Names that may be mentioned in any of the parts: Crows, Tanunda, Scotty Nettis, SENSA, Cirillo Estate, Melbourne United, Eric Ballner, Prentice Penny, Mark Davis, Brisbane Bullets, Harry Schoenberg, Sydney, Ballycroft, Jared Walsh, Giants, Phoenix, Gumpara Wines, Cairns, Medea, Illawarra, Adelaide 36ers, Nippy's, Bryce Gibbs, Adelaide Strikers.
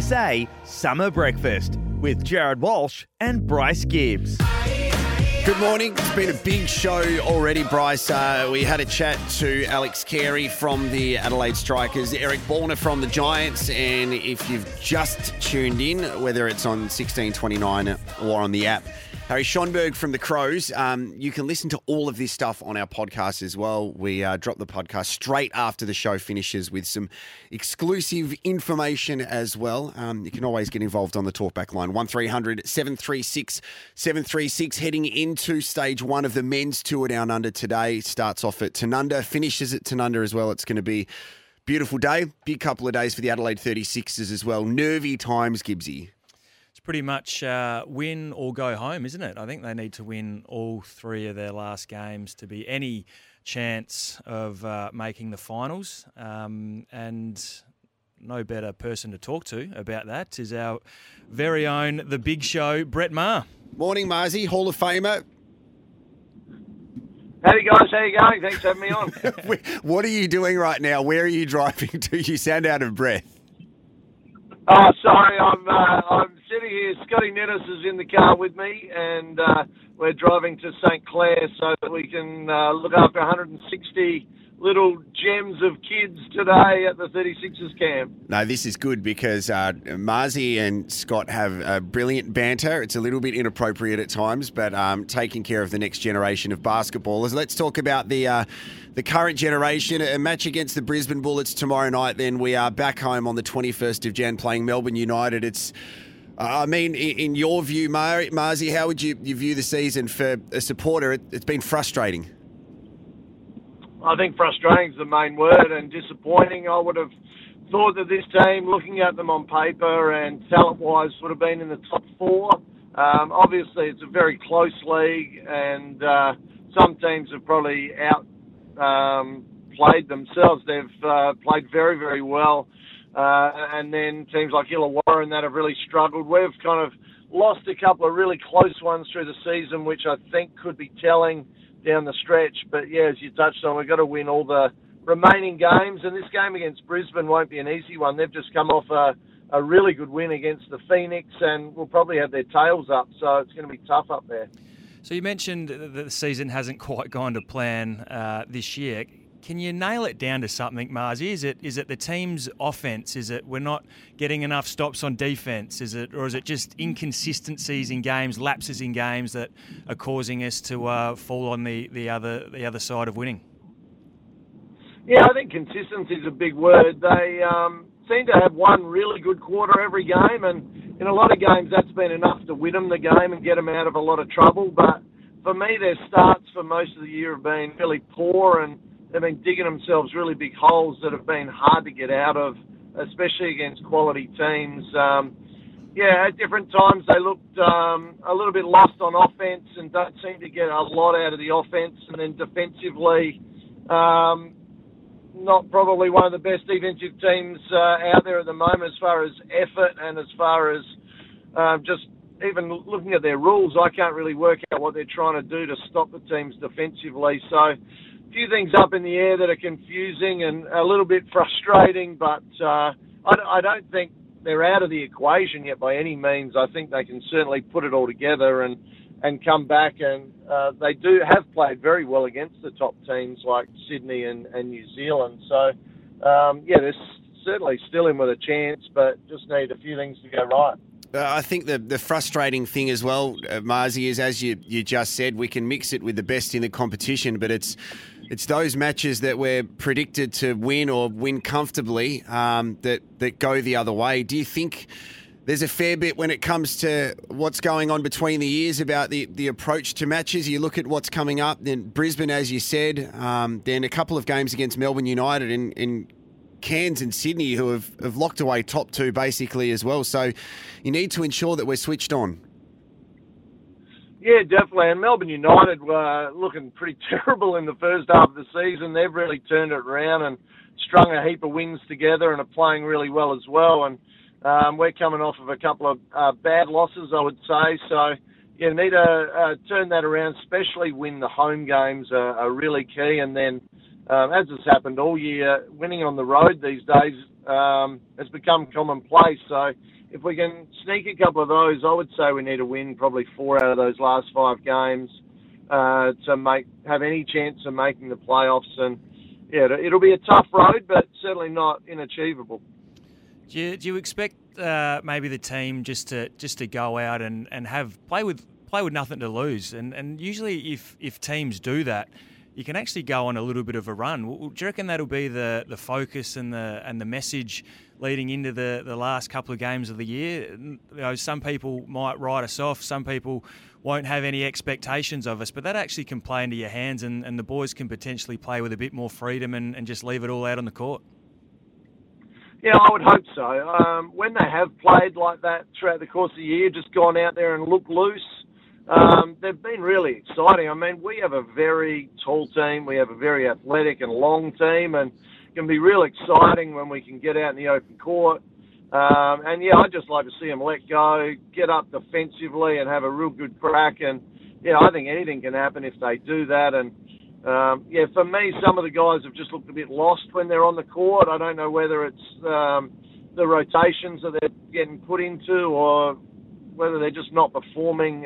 SA Summer Breakfast with Jared Walsh and Bryce Gibbs. Good morning. It's been a big show already, Bryce. We had a chat to Alex Carey from the Adelaide Strikers, Eric Ballner from the Giants, and if you've just tuned in, whether it's on 1629 or on the app, Harry Schoenberg from the Crows. You can listen to all of this stuff on our podcast as well. We drop the podcast straight after the show finishes with some exclusive information as well. You can always get involved on the talkback line, 1300 736 736, heading into stage one of the men's tour down under today. Starts off at Tanunda, finishes at Tanunda as well. It's going to be beautiful day. Big couple of days for the Adelaide 36ers as well. Nervy times, Gibbsy. Pretty much win or go home, isn't it? I think they need to win all three of their last games to be any chance of making the finals. And no better person to talk to about that is our very own, the big show, Brett Maher. Morning, Marzi, Hall of Famer. Hey, guys. How you going? Thanks for having me on. What are you doing right now? Where are you driving to? You sound out of breath. Oh, sorry, I'm sitting here. Scotty Nettis is in the car with me, and we're driving to St. Clair so that we can look after 160 little gems of kids today at the 36ers camp. No, this is good because Marzi and Scott have a brilliant banter. It's a little bit inappropriate at times, but taking care of the next generation of basketballers. Let's talk about the current generation. A match against the Brisbane Bullets tomorrow night. Then we are back home on the 21st of Jan playing Melbourne United. It's, I mean, in your view, Marzi, how would you view the season for a supporter? It's been frustrating. I think frustrating is the main word, and disappointing. I would have thought that this team, looking at them on paper and talent-wise, would have been in the top four. Obviously, it's a very close league, and some teams have probably outplayed themselves. They've played very, very well, and then teams like Illawarra and that have really struggled. We've kind of lost a couple of really close ones through the season, which I think could be telling down the stretch. But yeah, as you touched on, we've got to win all the remaining games, and this game against Brisbane won't be an easy one. They've just come off a really good win against the Phoenix, and will probably have their tails up, so it's going to be tough up there. So you mentioned that the season hasn't quite gone to plan this year. Can you nail it down to something, Marzi? Is it the team's offence? Is it we're not getting enough stops on defence? Is it just inconsistencies in games, lapses in games that are causing us to fall on the other side of winning? Yeah, I think consistency is a big word. They seem to have one really good quarter every game, and in a lot of games that's been enough to win them the game and get them out of a lot of trouble. But for me, their starts for most of the year have been really poor, and they've been digging themselves really big holes that have been hard to get out of, especially against quality teams. At different times they looked a little bit lost on offense and don't seem to get a lot out of the offense. And then defensively, not probably one of the best defensive teams out there at the moment as far as effort and as far as just even looking at their rules. I can't really work out what they're trying to do to stop the teams defensively. So few things up in the air that are confusing and a little bit frustrating, but I don't think they're out of the equation yet by any means. I think they can certainly put it all together and come back, and they do have played very well against the top teams like Sydney and New Zealand. So, they're certainly still in with a chance, but just need a few things to go right. I think the frustrating thing as well, Marzi, is as you just said, we can mix it with the best in the competition, but it's those matches that we're predicted to win or win comfortably that go the other way. Do you think there's a fair bit when it comes to what's going on between the years about the approach to matches? You look at what's coming up, then Brisbane, as you said, then a couple of games against Melbourne United in Cairns and Sydney, who have locked away top two basically as well. So you need to ensure that we're switched on. Yeah, definitely. And Melbourne United were looking pretty terrible in the first half of the season. They've really turned it around and strung a heap of wins together and are playing really well as well. And we're coming off of a couple of bad losses, I would say. So you need to turn that around, especially when the home games are really key. And then, as has happened all year, winning on the road these days has become commonplace. So if we can sneak a couple of those, I would say we need to win probably 4 out of those last 5 games to have any chance of making the playoffs. And yeah, it'll be a tough road, but certainly not inachievable. Do you expect maybe the team just to go out and have play with nothing to lose? And usually if teams do that, you can actually go on a little bit of a run. Do you reckon that'll be the focus and the message leading into the last couple of games of the year? You know, some people might write us off, some people won't have any expectations of us, but that actually can play into your hands and the boys can potentially play with a bit more freedom and just leave it all out on the court. Yeah, I would hope so. When they have played like that throughout the course of the year, just gone out there and looked loose, they've been really exciting. I mean, we have a very tall team. We have a very athletic and long team, and it can be real exciting when we can get out in the open court. And, yeah, I'd just like to see them let go, get up defensively and have a real good crack. And, yeah, I think anything can happen if they do that. And, yeah, for me, some of the guys have just looked a bit lost when they're on the court. I don't know whether it's the rotations that they're getting put into or whether they're just not performing.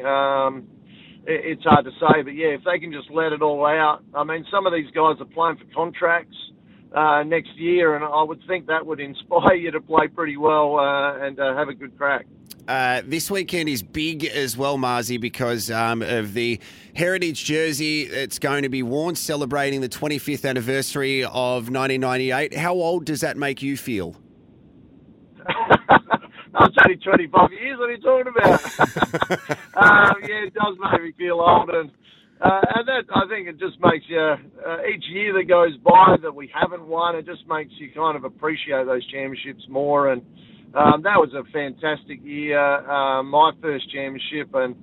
It's hard to say. But, yeah, if they can just let it all out. I mean, some of these guys are playing for contracts next year, and I would think that would inspire you to play pretty well and have a good crack. This weekend is big as well, Marzi, because of the heritage jersey. It's going to be worn celebrating the 25th anniversary of 1998. How old does that make you feel? I'm only 25 years. What are you talking about? Yeah, it does make me feel old. And that, I think, it just makes you, each year that goes by that we haven't won, it just makes you kind of appreciate those championships more. And that was a fantastic year, my first championship, and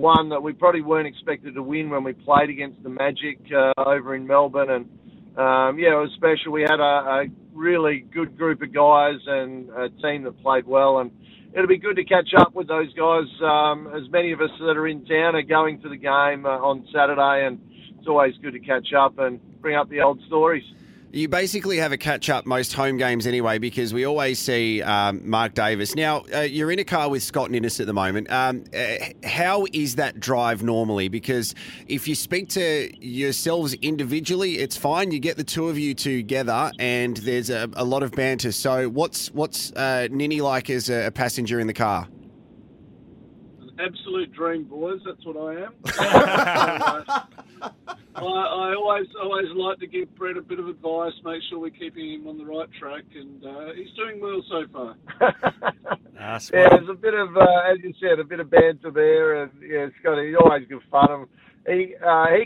one that we probably weren't expected to win when we played against the Magic over in Melbourne. And, yeah, it was special. We had a really good group of guys and a team that played well. And it'll be good to catch up with those guys. As many of us that are in town are going to the game on Saturday, and it's always good to catch up and bring up the old stories. You basically have a catch-up most home games anyway, because we always see Mark Davis. Now, you're in a car with Scott Ninnis at the moment. How is that drive normally? Because if you speak to yourselves individually, it's fine. You get the two of you together, and there's a lot of banter. So what's Ninny like as a passenger in the car? An absolute dream, boys. That's what I am. I always like to give Brett a bit of advice, make sure we're keeping him on the right track, and he's doing well so far. Nice. Yeah, there's a bit of, as you said, a bit of banter there, and yeah, Scotty, he's always good fun. He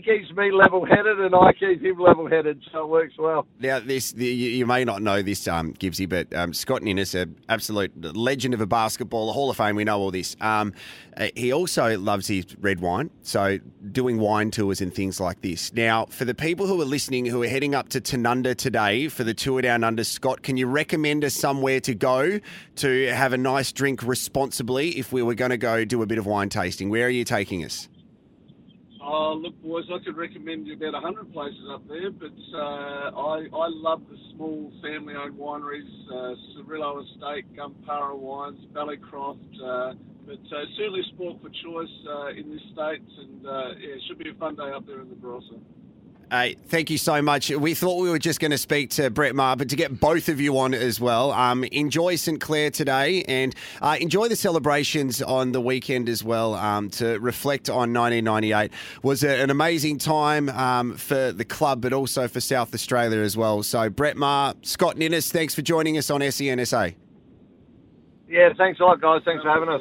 keeps me level-headed, and I keep him level-headed, so it works well. Now, you may not know this, Gibbsy, but Scott Ninnis, an absolute legend of a basketball, Hall of Fame, we know all this. He also loves his red wine, so doing wine tours and things like this. Now, for the people who are listening, who are heading up to Tanunda today for the tour down under, Scott, can you recommend us somewhere to go to have a nice drink responsibly if we were going to go do a bit of wine tasting? Where are you taking us? Oh, look, boys, I could recommend you about 100 places up there, but I love the small family-owned wineries, Cirillo Estate, Gumpara Wines, Ballycroft, but certainly sport for choice in this state, and yeah, it should be a fun day up there in the Barossa. Hey, thank you so much. We thought we were just going to speak to Brett Maher, but to get both of you on as well. Enjoy St. Clair today, and enjoy the celebrations on the weekend as well. To reflect on 1998 was an amazing time for the club, but also for South Australia as well. So Brett Maher, Scott Ninnis, thanks for joining us on SENSA. Yeah, thanks a lot, guys. Thanks for having us.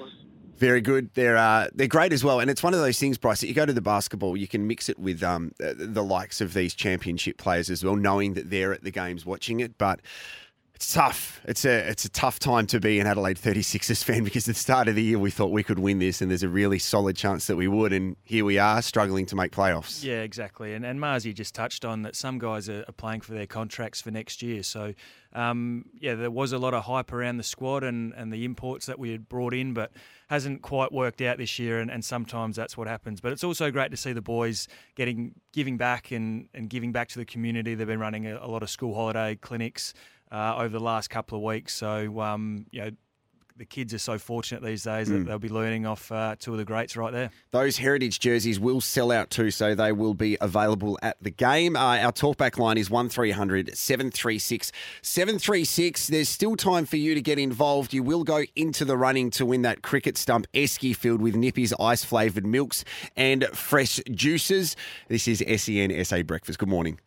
Very good. They're great as well. And it's one of those things, Bryce, that you go to the basketball, you can mix it with the likes of these championship players as well, knowing that they're at the games watching it. But it's tough. It's a tough time to be an Adelaide 36ers fan, because at the start of the year we thought we could win this, and there's a really solid chance that we would. And here we are struggling to make playoffs. Yeah, exactly. And Marzi just touched on that some guys are playing for their contracts for next year. So, yeah, there was a lot of hype around the squad and the imports that we had brought in, but hasn't quite worked out this year, and sometimes that's what happens. But it's also great to see the boys giving back and giving back to the community. They've been running a lot of school holiday clinics over the last couple of weeks. So, you know, the kids are so fortunate these days that they'll be learning off two of the greats right there. Those heritage jerseys will sell out too, so they will be available at the game. Our talkback line is 1300 736 736. There's still time for you to get involved. You will go into the running to win that cricket stump esky filled with Nippy's ice-flavoured milks and fresh juices. This is SENSA Breakfast. Good morning.